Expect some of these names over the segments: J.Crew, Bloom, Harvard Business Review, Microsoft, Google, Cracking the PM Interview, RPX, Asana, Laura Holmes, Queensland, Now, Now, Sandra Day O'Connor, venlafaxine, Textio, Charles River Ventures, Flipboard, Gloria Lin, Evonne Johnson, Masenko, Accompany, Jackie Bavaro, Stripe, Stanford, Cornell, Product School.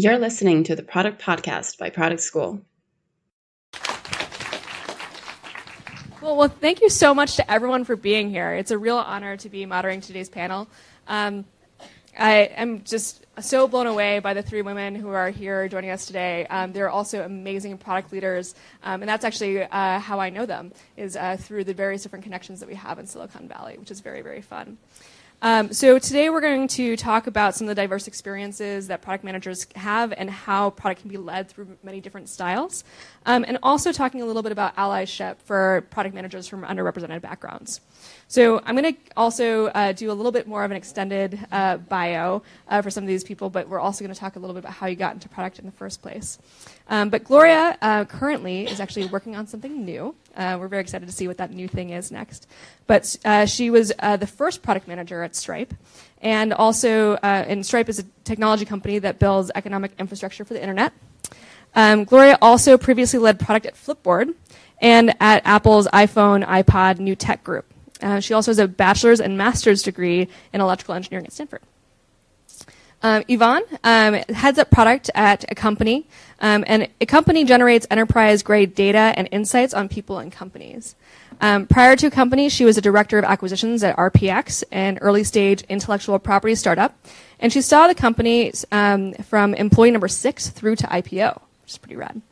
You're listening to the Product Podcast by Product School. Well, thank you so much to everyone for being here. It's a real honor to be moderating today's panel. I am just so blown away by the three women who are here joining us today. They're also amazing product leaders, and that's actually how I know them, is through the various different connections that we have in Silicon Valley, which is very, very fun. So today we're going to talk about some of the diverse experiences that product managers have and how product can be led through many different styles, and also talking a little bit about allyship for product managers from underrepresented backgrounds. So I'm going to also do a little bit more of an extended bio for some of these people, but we're also going to talk a little bit about how you got into product in the first place. But Gloria currently is actually working on something new. We're very excited to see what that new thing is next. But she was the first product manager at Stripe. And also, and Stripe is a technology company that builds economic infrastructure for the internet. Gloria also previously led product at Flipboard and at Apple's iPhone, iPod, new tech group. She also has a bachelor's and master's degree in electrical engineering at Stanford. Evonne heads up product at Accompany, and Accompany generates enterprise-grade data and insights on people and companies. Prior to Accompany, she was a director of acquisitions at RPX, an early-stage intellectual property startup, and she saw the company from employee number 6 through to IPO, which is pretty rad.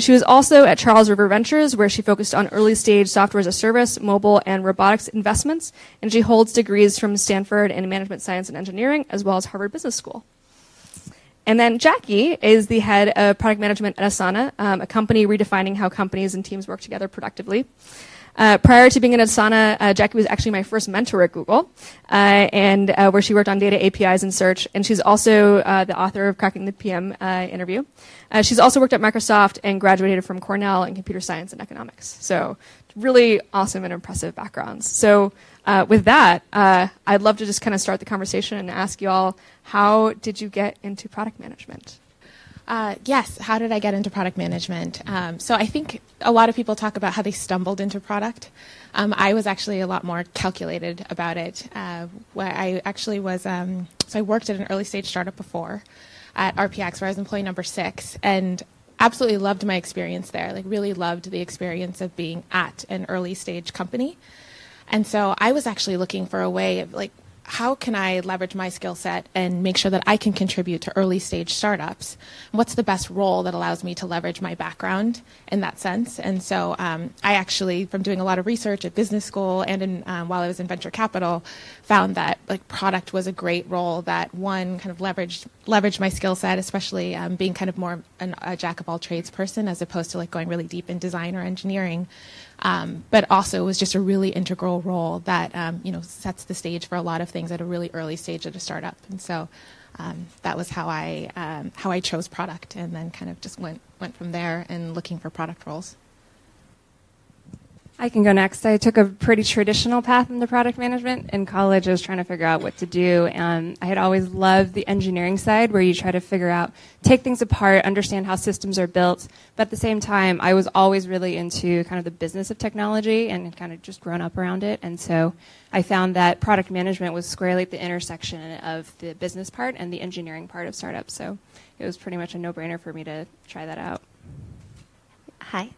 She was also at Charles River Ventures, where she focused on early-stage software as a service, mobile, and robotics investments, and she holds degrees from Stanford in management science and engineering, as well as Harvard Business School. And then Jackie is the head of product management at Asana, a company redefining how companies and teams work together productively. Prior to being at Asana, Jackie was actually my first mentor at Google, and where she worked on data APIs and search. And she's also the author of Cracking the PM Interview. She's also worked at Microsoft and graduated from Cornell in computer science and economics. So really awesome and impressive backgrounds. So with that, I'd love to just kind of start the conversation and ask you all, how did you get into product management? Yes, how did I get into product management? So I think a lot of people talk about how they stumbled into product. I was actually a lot more calculated about it. I worked at an early stage startup before at RPX, where I was employee number 6, and absolutely loved my experience there, like really loved the experience of being at an early stage company. And so I was actually looking for a way of like, how can I leverage my skill set and make sure that I can contribute to early stage startups? What's the best role that allows me to leverage my background in that sense? And so I actually, from doing a lot of research at business school and while I was in venture capital, found that like product was a great role that one kind of leveraged my skill set, especially being kind of more a jack of all trades person as opposed to like going really deep in design or engineering. But also it was just a really integral role that, sets the stage for a lot of things at a really early stage at a startup. And so that was how I chose product, and then kind of just went from there and looking for product roles. I can go next. I took a pretty traditional path into product management. In college, I was trying to figure out what to do. I had always loved the engineering side, where you try to figure out, take things apart, understand how systems are built. But at the same time, I was always really into kind of the business of technology and had kind of just grown up around it. And so I found that product management was squarely at the intersection of the business part and the engineering part of startups. So it was pretty much a no-brainer for me to try that out. Hi.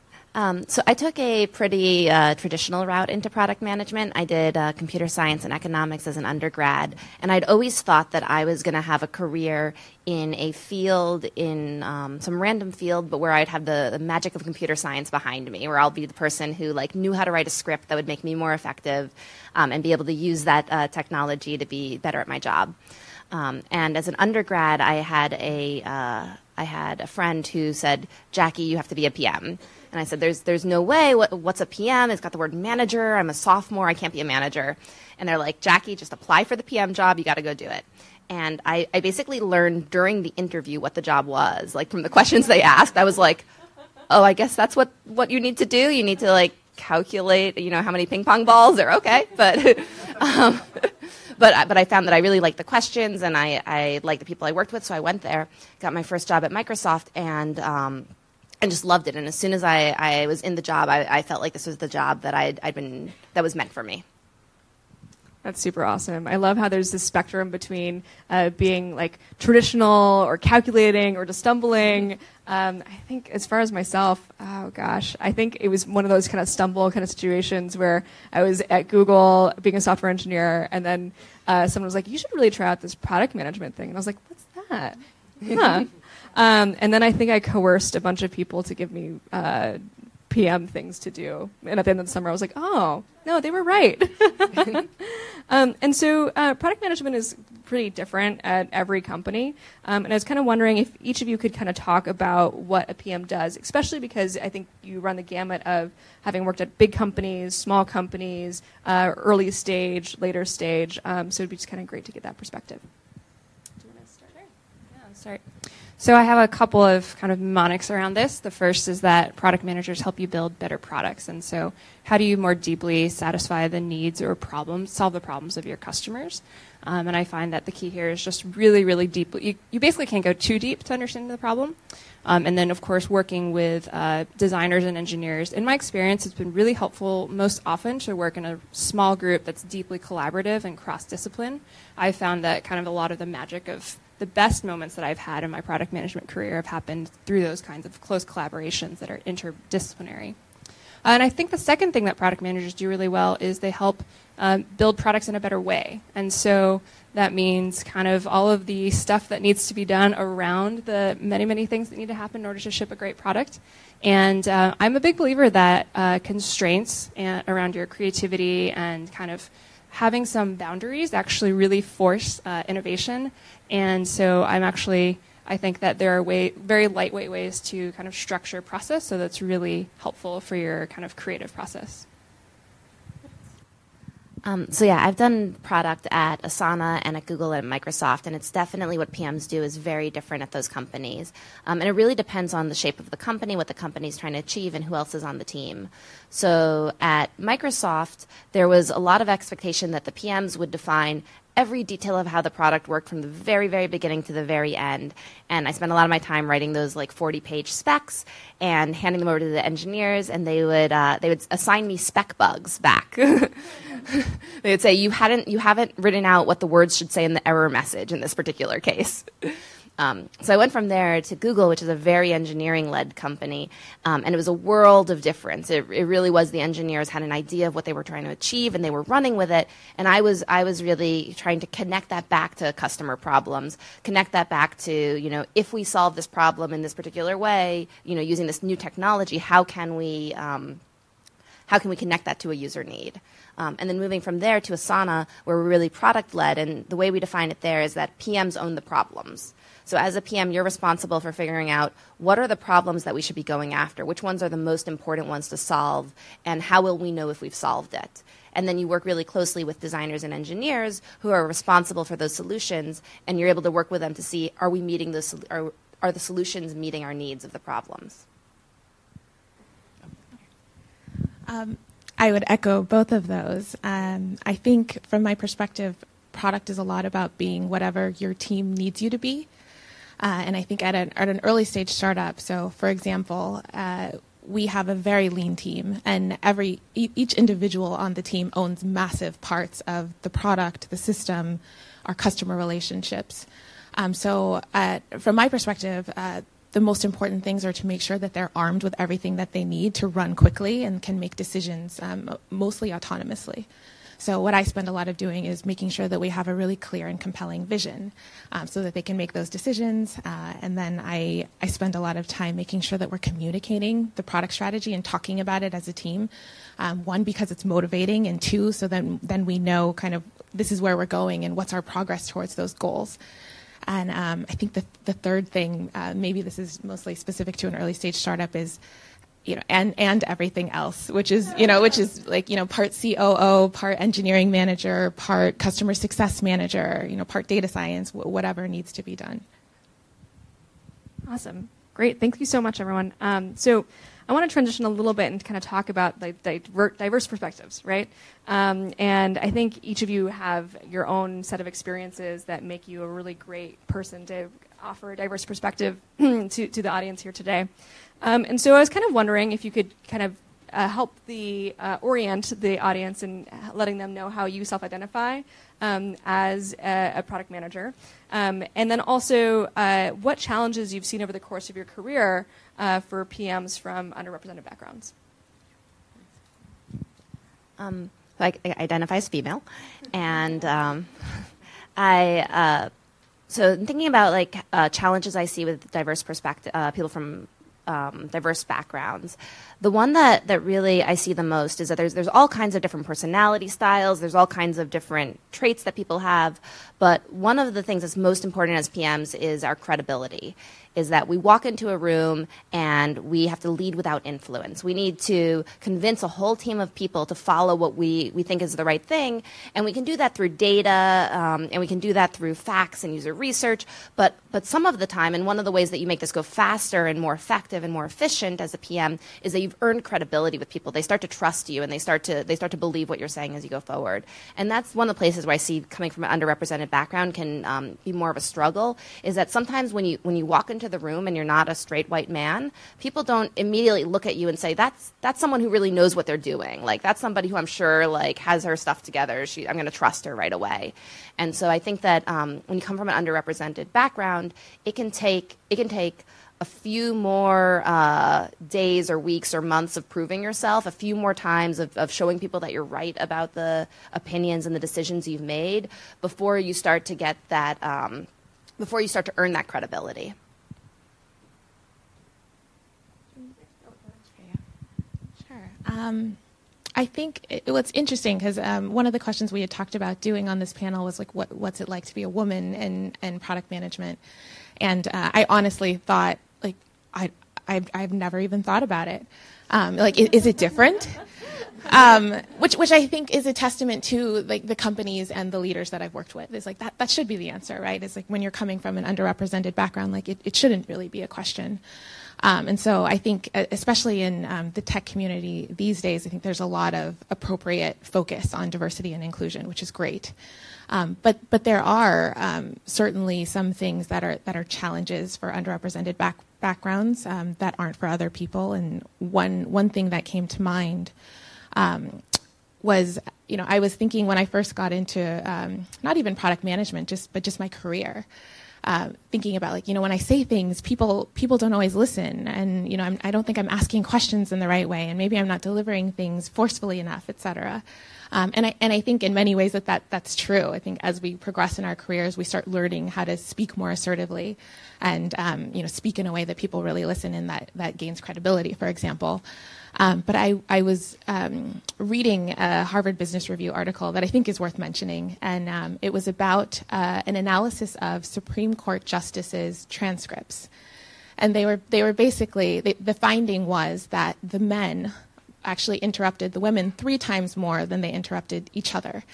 So I took a pretty traditional route into product management. I did computer science and economics as an undergrad, and I'd always thought that I was going to have a career in a field, in some random field, but where I'd have the magic of computer science behind me, where I'll be the person who like knew how to write a script that would make me more effective and be able to use that technology to be better at my job. And as an undergrad, I had a friend who said, "Jackie, you have to be a PM." And I said, there's no way. What's a PM? It's got the word manager. I'm a sophomore. I can't be a manager. And they're like, "Jackie, just apply for the PM job. You got to go do it." And I basically learned during the interview what the job was. Like from the questions they asked, I was like, oh, I guess that's what you need to do. You need to like calculate, how many ping pong balls are okay. But but I found that I really liked the questions, and I liked the people I worked with. So I went there, got my first job at Microsoft, and just loved it. And as soon as I was in the job, I felt like this was the job that I'd been that was meant for me. That's super awesome. I love how there's this spectrum between being like traditional or calculating or just stumbling. I think as far as myself, I think it was one of those kind of stumble kind of situations where I was at Google being a software engineer, and then someone was like, you should really try out this product management thing. And I was like, what's that? Huh. And then I think I coerced a bunch of people to give me PM things to do. And at the end of the summer, I was like, oh, no, they were right. And so product management is pretty different at every company. And I was kind of wondering if each of you could kind of talk about what a PM does, especially because I think you run the gamut of having worked at big companies, small companies, early stage, later stage. So it would be just kind of great to get that perspective. Do you want to start? Sure. Yeah, I'll start. So I have a couple of kind of mnemonics around this. The first is that product managers help you build better products. And so how do you more deeply satisfy the needs or problems, solve the problems of your customers? And I find that the key here is just really, really deeply. You basically can't go too deep to understand the problem. And then, of course, working with designers and engineers. In my experience, it's been really helpful most often to work in a small group that's deeply collaborative and cross-discipline. I found that kind of a lot of the magic of the best moments that I've had in my product management career have happened through those kinds of close collaborations that are interdisciplinary. And I think the second thing that product managers do really well is they help build products in a better way. And so that means kind of all of the stuff that needs to be done around the many, many things that need to happen in order to ship a great product. And I'm a big believer that constraints around your creativity and kind of having some boundaries actually really force innovation. And so I think that there are very lightweight ways to kind of structure process, so that's really helpful for your kind of creative process. So yeah, I've done product at Asana and at Google and at Microsoft, and it's definitely what PMs do is very different at those companies. And it really depends on the shape of the company, what the company's trying to achieve, and who else is on the team. So at Microsoft, there was a lot of expectation that the PMs would define every detail of how the product worked from the very, very beginning to the very end. And I spent a lot of my time writing those like 40-page specs and handing them over to the engineers, and they would assign me spec bugs back. They would say, you haven't written out what the words should say in the error message in this particular case. So I went from there to Google, which is a very engineering-led company, and it was a world of difference. It really was. The engineers had an idea of what they were trying to achieve, and they were running with it. And I was really trying to connect that back to customer problems, connect that back to, you know, if we solve this problem in this particular way, you know, using this new technology, how can we connect that to a user need? And then moving from there to Asana, where we're really product-led, and the way we define it there is that PMs own the problems. So as a PM, you're responsible for figuring out what are the problems that we should be going after, which ones are the most important ones to solve, and how will we know if we've solved it? And then you work really closely with designers and engineers who are responsible for those solutions, and you're able to work with them to see, are we meeting those, are the solutions meeting our needs of the problems? I would echo both of those. I think from my perspective, product is a lot about being whatever your team needs you to be. And I think at an early stage startup, so for example, we have a very lean team, and each individual on the team owns massive parts of the product, the system, our customer relationships. So from my perspective, the most important things are to make sure that they're armed with everything that they need to run quickly and can make decisions mostly autonomously. So what I spend a lot of doing is making sure that we have a really clear and compelling vision so that they can make those decisions. And then I spend a lot of time making sure that we're communicating the product strategy and talking about it as a team. One, because it's motivating, and two, so then we know kind of this is where we're going and what's our progress towards those goals. And I think the third thing, maybe this is mostly specific to an early stage startup, is and everything else, which is like, you know, part COO, part engineering manager, part customer success manager, you know, part data science, whatever needs to be done. Awesome. Great. Thank you so much, everyone. So I want to transition a little bit and kind of talk about the diverse perspectives, right? And I think each of you have your own set of experiences that make you a really great person to offer a diverse perspective to the audience here today. And so I was kind of wondering if you could kind of help the orient the audience and letting them know how you self-identify as a product manager, and then also what challenges you've seen over the course of your career for PMs from underrepresented backgrounds. I identify as female, and so thinking about challenges I see with diverse perspective, people from diverse backgrounds. The one that really I see the most is that there's all kinds of different personality styles, there's all kinds of different traits that people have, but one of the things that's most important as PMs is our credibility, is that we walk into a room and we have to lead without influence. We need to convince a whole team of people to follow what we think is the right thing, and we can do that through data, and we can do that through facts and user research, but some of the time, and one of the ways that you make this go faster and more effective and more efficient as a PM is that you've earned credibility with people. They start to trust you, and they start to believe what you're saying as you go forward. And that's one of the places where I see coming from an underrepresented background can be more of a struggle. Is that sometimes when you walk into the room and you're not a straight white man, people don't immediately look at you and say that's someone who really knows what they're doing. Like that's somebody who I'm sure has her stuff together. I'm going to trust her right away. And so I think that when you come from an underrepresented background, it can take a few more days or weeks or months of proving yourself, a few more times of showing people that you're right about the opinions and the decisions you've made before you start to get that, before you start to earn that credibility. Sure. I think what's interesting, because one of the questions we had talked about doing on this panel was what's it like to be a woman in product management? And I honestly thought, I've never even thought about it. Is it different? Which I think is a testament to the companies and the leaders that I've worked with. It's that should be the answer, right? It's when you're coming from an underrepresented background, it shouldn't really be a question. And so I think, especially in the tech community these days, I think there's a lot of appropriate focus on diversity and inclusion, which is great. But there are certainly some things that are challenges for underrepresented backgrounds that aren't for other people. And one thing that came to mind was, I was thinking when I first got into not even product management, just my career. Thinking about when I say things, people don't always listen, and I don't think I'm asking questions in the right way, and maybe I'm not delivering things forcefully enough, etc. And I think in many ways that's true. I think as we progress in our careers, we start learning how to speak more assertively, and speak in a way that people really listen, and that gains credibility. For example. But I was reading a Harvard Business Review article that I think is worth mentioning, and it was about an analysis of Supreme Court justices' transcripts, and they were basically the finding was that the men actually interrupted the women 3 times more than they interrupted each other,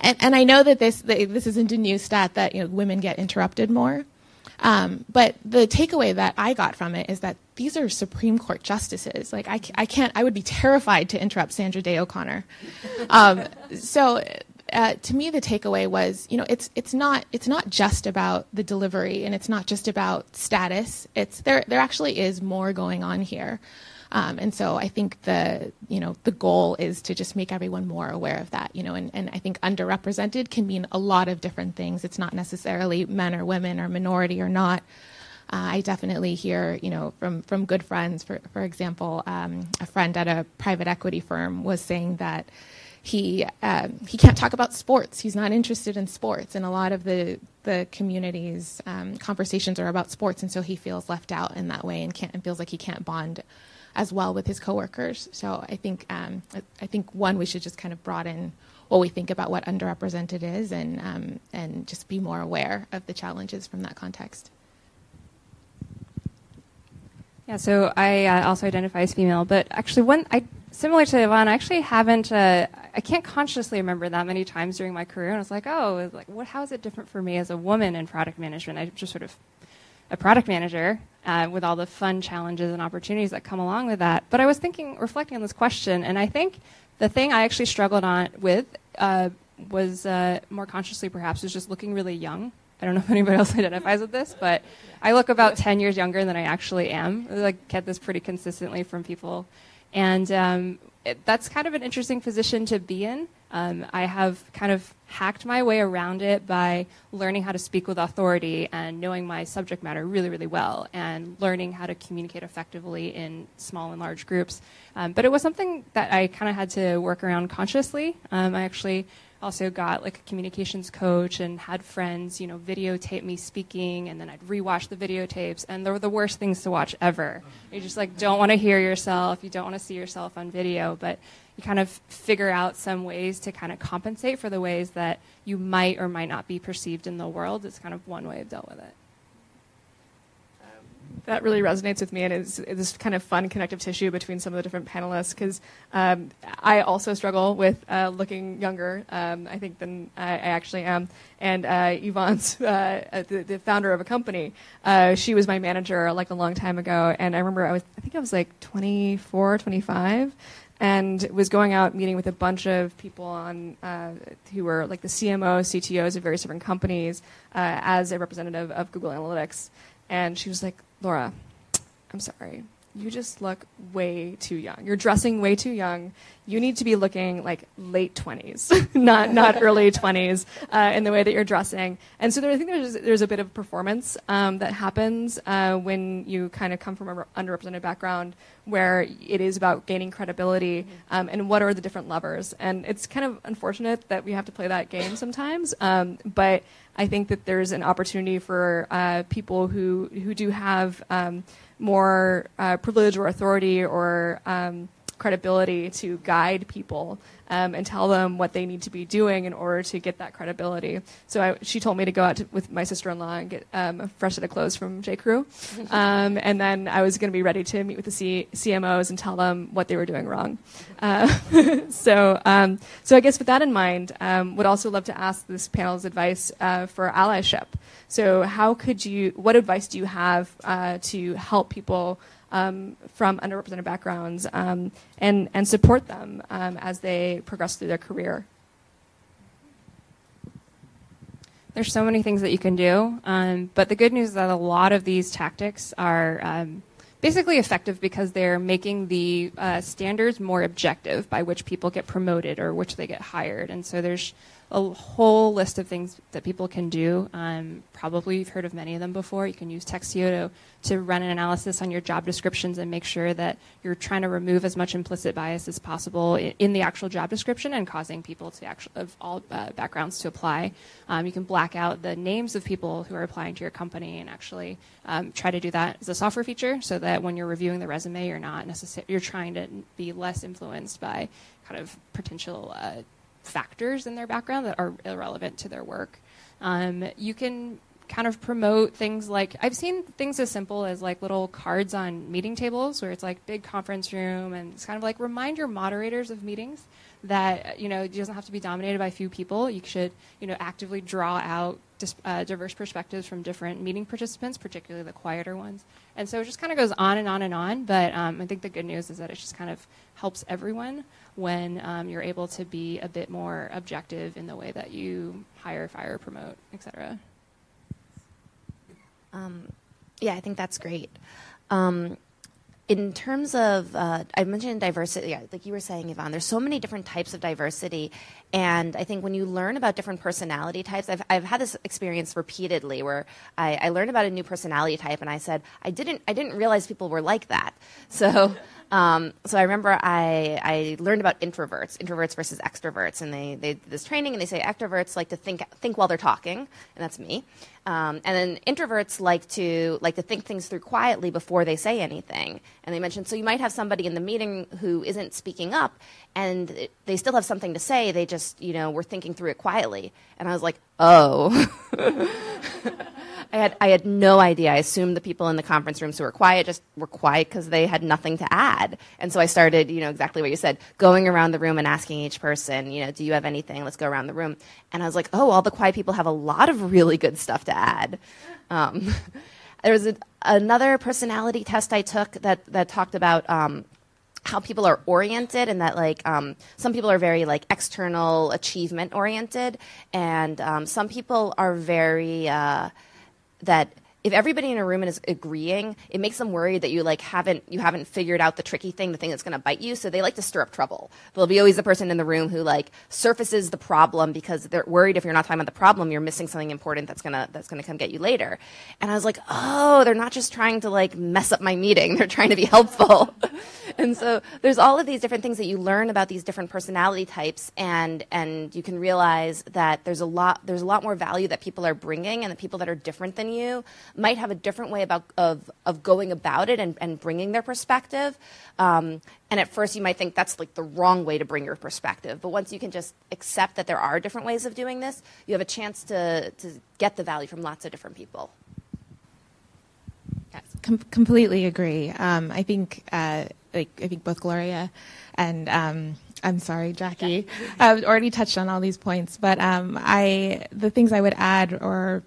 and I know that this isn't a new stat that women get interrupted more. But the takeaway that I got from it is that these are Supreme Court justices. I would be terrified to interrupt Sandra Day O'Connor. So to me, the takeaway was, it's not just about the delivery, and it's not just about status. There actually is more going on here. And so I think the goal is to just make everyone more aware of that, and I think underrepresented can mean a lot of different things. It's not necessarily men or women or minority or not. I definitely hear, from good friends, for example, a friend at a private equity firm was saying that he can't talk about sports. He's not interested in sports, and a lot of the community's conversations are about sports, and so he feels left out in that way, and feels like he can't bond as well with his coworkers. So I think one, we should just kind of broaden what we think about what underrepresented is, and just be more aware of the challenges from that context. Yeah. So I also identify as female, but actually similar to Evonne, I actually haven't. I can't consciously remember that many times during my career, and I was like, oh, what? How is it different for me as a woman in product management? I'm just sort of a product manager with all the fun challenges and opportunities that come along with that. But I was reflecting on this question, and I think the thing I actually struggled with was more consciously perhaps was just looking really young. I don't know if anybody else identifies with this, but I look about 10 years younger than I actually am. I get this pretty consistently from people And that's kind of an interesting position to be in. I have kind of hacked my way around it by learning how to speak with authority and knowing my subject matter really, really well and learning how to communicate effectively in small and large groups. But it was something that I kind of had to work around consciously. I actually also got like a communications coach and had friends, you know, videotape me speaking, and then I'd rewatch the videotapes, and they were the worst things to watch ever. You just like don't want to hear yourself, you don't want to see yourself on video, but you kind of figure out some ways to kind of compensate for the ways that you might or might not be perceived in the world. It's kind of one way I've dealt with it. That really resonates with me, and it's this kind of fun connective tissue between some of the different panelists, because I also struggle with looking younger, I think, than I actually am. And Yvonne's the founder of a company. She was my manager like a long time ago, and I remember I think I was like 24, 25, and was going out meeting with a bunch of people on who were like the CMOs, CTOs of various different companies as a representative of Google Analytics. And she was like, "Laura, I'm sorry. You just look way too young. You're dressing way too young. You need to be looking like late 20s, not early 20s in the way that you're dressing." And so there, I think there's a bit of performance that happens when you kind of come from an underrepresented background where it is about gaining credibility and what are the different levers. And it's kind of unfortunate that we have to play that game sometimes, but I think that there's an opportunity for people who do have more privilege or authority or credibility to guide people and tell them what they need to be doing in order to get that credibility. So she told me to go out with my sister-in-law and get a fresh set of clothes from J.Crew. And then I was going to be ready to meet with the CMOs and tell them what they were doing wrong. So I guess with that in mind, would also love to ask this panel's advice for allyship. So what advice do you have to help people from underrepresented backgrounds and support them as they progress through their career? There's so many things that you can do, but the good news is that a lot of these tactics are basically effective because they're making the standards more objective by which people get promoted or which they get hired. And so there's a whole list of things that people can do. Probably you've heard of many of them before. You can use Textio to run an analysis on your job descriptions and make sure that you're trying to remove as much implicit bias as possible in the actual job description and causing people to of all backgrounds to apply. You can black out the names of people who are applying to your company and actually try to do that as a software feature so that when you're reviewing the resume, you're trying to be less influenced by kind of potential factors in their background that are irrelevant to their work. You can kind of promote things like, I've seen things as simple as like little cards on meeting tables where it's like big conference room, and it's kind of like remind your moderators of meetings that, you know, it doesn't have to be dominated by a few people. You should, you know, actively draw out diverse perspectives from different meeting participants, particularly the quieter ones. And so it just kind of goes on and on and on. But I think the good news is that it just kind of helps everyone when you're able to be a bit more objective in the way that you hire, fire, promote, et cetera. Yeah, I think that's great. In terms of, I mentioned diversity, yeah, like you were saying, Yvonne, there's so many different types of diversity. And I think when you learn about different personality types, I've had this experience repeatedly where I learned about a new personality type and I said, I didn't realize people were like that. So, so I remember I learned about introverts versus extroverts, and they did this training and they say extroverts like to think while they're talking, and that's me. And then introverts like to think things through quietly before they say anything. And they mentioned, so you might have somebody in the meeting who isn't speaking up and they still have something to say. They just, you know, were thinking through it quietly. And I was like, oh, I had no idea. I assumed the people in the conference rooms who were quiet just were quiet because they had nothing to add. And so I started, you know, exactly what you said, going around the room and asking each person, you know, do you have anything? Let's go around the room. And I was like, oh, all the quiet people have a lot of really good stuff to add. There was another personality test I took that talked about how people are oriented, and that like some people are very like external achievement oriented, and some people are very that if everybody in a room is agreeing, it makes them worried that you haven't figured out the tricky thing, the thing that's going to bite you. So they like to stir up trouble. There'll be always the person in the room who like surfaces the problem because they're worried if you're not talking about the problem, you're missing something important that's gonna come get you later. And I was like, oh, they're not just trying to like mess up my meeting; they're trying to be helpful. And so there's all of these different things that you learn about these different personality types, and you can realize that there's a lot more value that people are bringing, and the people that are different than you might have a different way of going about it and bringing their perspective. And at first you might think that's like the wrong way to bring your perspective. But once you can just accept that there are different ways of doing this, you have a chance to get the value from lots of different people. Yes. Completely agree. I think I think both Gloria and I'm sorry, Jackie, I've already touched on all these points, but the things I would add or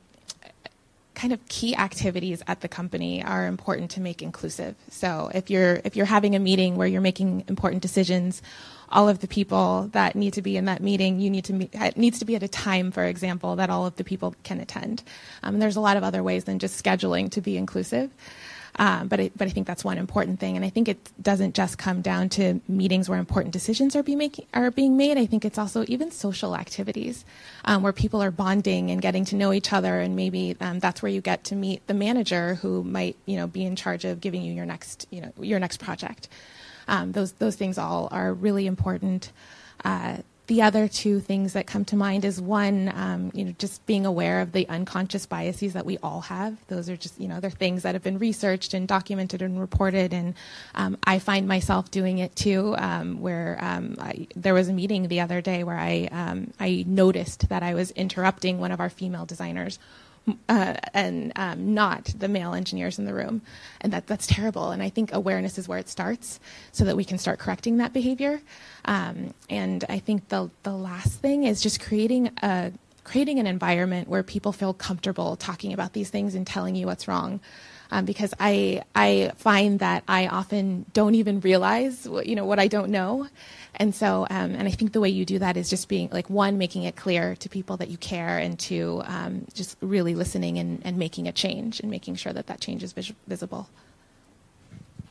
kind of key activities at the company are important to make inclusive. So if you're having a meeting where you're making important decisions, all of the people that need to be in that meeting, it needs to be at a time, for example, that all of the people can attend. There's a lot of other ways than just scheduling to be inclusive. But I think that's one important thing, and I think it doesn't just come down to meetings where important decisions are being made. I think it's also even social activities where people are bonding and getting to know each other, and maybe that's where you get to meet the manager who might be in charge of giving you your next project. Those things all are really important. The other two things that come to mind is one, just being aware of the unconscious biases that we all have. Those are just, they're things that have been researched and documented and reported. And I find myself doing it too, where there was a meeting the other day where I noticed that I was interrupting one of our female designers and not the male engineers in the room. And that's terrible. And I think awareness is where it starts so that we can start correcting that behavior. And I think the last thing is just creating an environment where people feel comfortable talking about these things and telling you what's wrong. Because I find that I often don't even realize what I don't know, and so and I think the way you do that is just being like making it clear to people that you care, and two, just really listening and making a change and making sure that change is visible.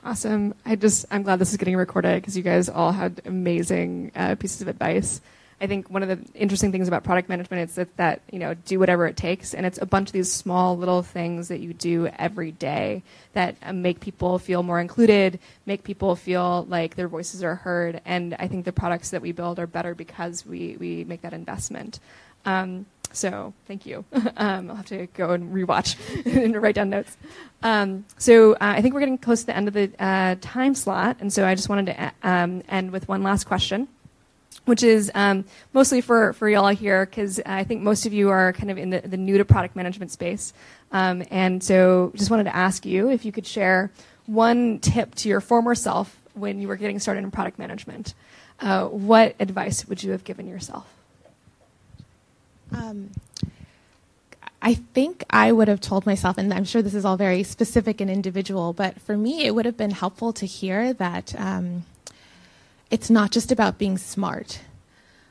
Awesome! I'm glad this is getting recorded because you guys all had amazing pieces of advice. I think one of the interesting things about product management is that do whatever it takes, and it's a bunch of these small little things that you do every day that make people feel more included, make people feel like their voices are heard, and I think the products that we build are better because we make that investment. So thank you. I'll have to go and rewatch and write down notes. I think we're getting close to the end of the time slot, and so I just wanted to end with one last question, which is mostly for y'all here, because I think most of you are kind of in the new to product management space. And so just wanted to ask you if you could share one tip to your former self when you were getting started in product management. What advice would you have given yourself? I think I would have told myself, and I'm sure this is all very specific and individual, but for me it would have been helpful to hear that it's not just about being smart.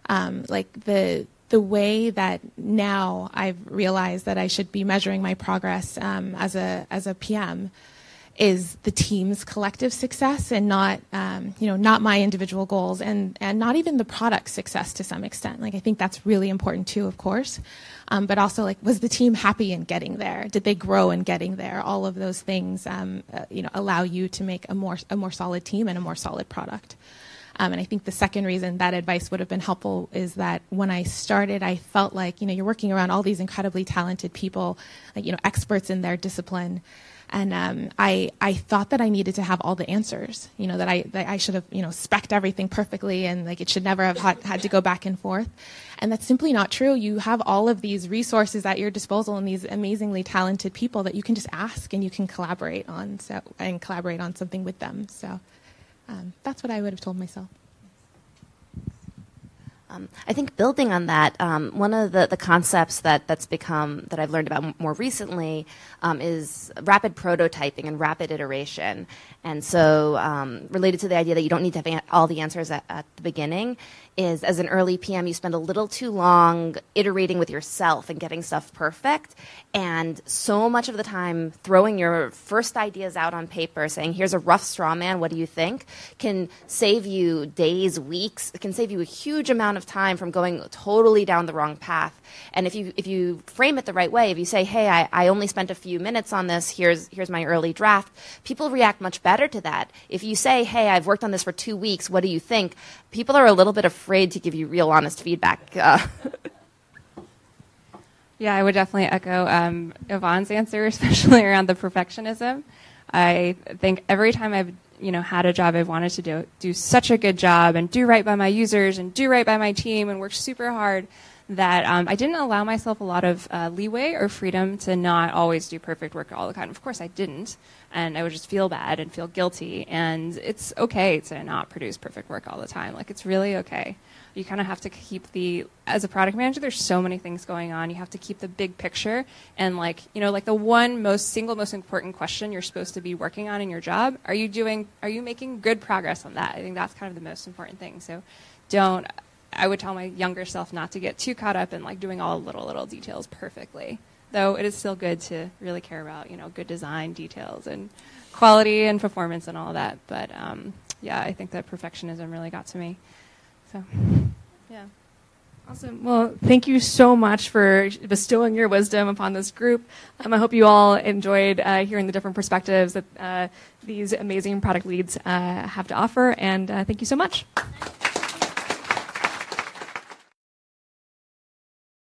The way that now I've realized that I should be measuring my progress as a PM is the team's collective success, and not not my individual goals, and not even the product success to some extent. I think that's really important too, of course, but also was the team happy in getting there? Did they grow in getting there? All of those things allow you to make a more solid team and a more solid product. And I think the second reason that advice would have been helpful is that when I started, I felt like, you're working around all these incredibly talented people, experts in their discipline. And I thought that I needed to have all the answers, that I should have, spec'd everything perfectly, and it should never have had to go back and forth. And that's simply not true. You have all of these resources at your disposal and these amazingly talented people that you can just ask and you can collaborate on, and collaborate on something with them. So that's what I would have told myself. I think building on that, one of the concepts that I've learned about more recently is rapid prototyping and rapid iteration. And so related to the idea that you don't need to have all the answers at the beginning is, as an early PM, you spend a little too long iterating with yourself and getting stuff perfect, and so much of the time throwing your first ideas out on paper, saying, here's a rough straw man, what do you think, can save you days, weeks, it can save you a huge amount of time from going totally down the wrong path. And if you frame it the right way, if you say, hey, I only spent a few minutes on this, here's my early draft, people react much better to that. If you say, hey, I've worked on this for 2 weeks, what do you think? People are a little bit afraid to give you real honest feedback. Yeah, I would definitely echo Yvonne's answer, especially around the perfectionism. I think every time I've had a job, I've wanted to do such a good job and do right by my users and do right by my team and work super hard that I didn't allow myself a lot of leeway or freedom to not always do perfect work all the time. Of course, I didn't, and I would just feel bad and feel guilty, and it's okay to not produce perfect work all the time. Like, it's really okay. You kind of have to keep as a product manager, there's so many things going on. You have to keep the big picture and the single most important question you're supposed to be working on in your job. Are you making good progress on that? I think that's kind of the most important thing. So I would tell my younger self not to get too caught up in doing all the little details perfectly. Though it is still good to really care about, good design details and quality and performance and all that. But yeah, I think that perfectionism really got to me. So, yeah. Awesome. Well, thank you so much for bestowing your wisdom upon this group. I hope you all enjoyed hearing the different perspectives that these amazing product leads have to offer. And thank you so much.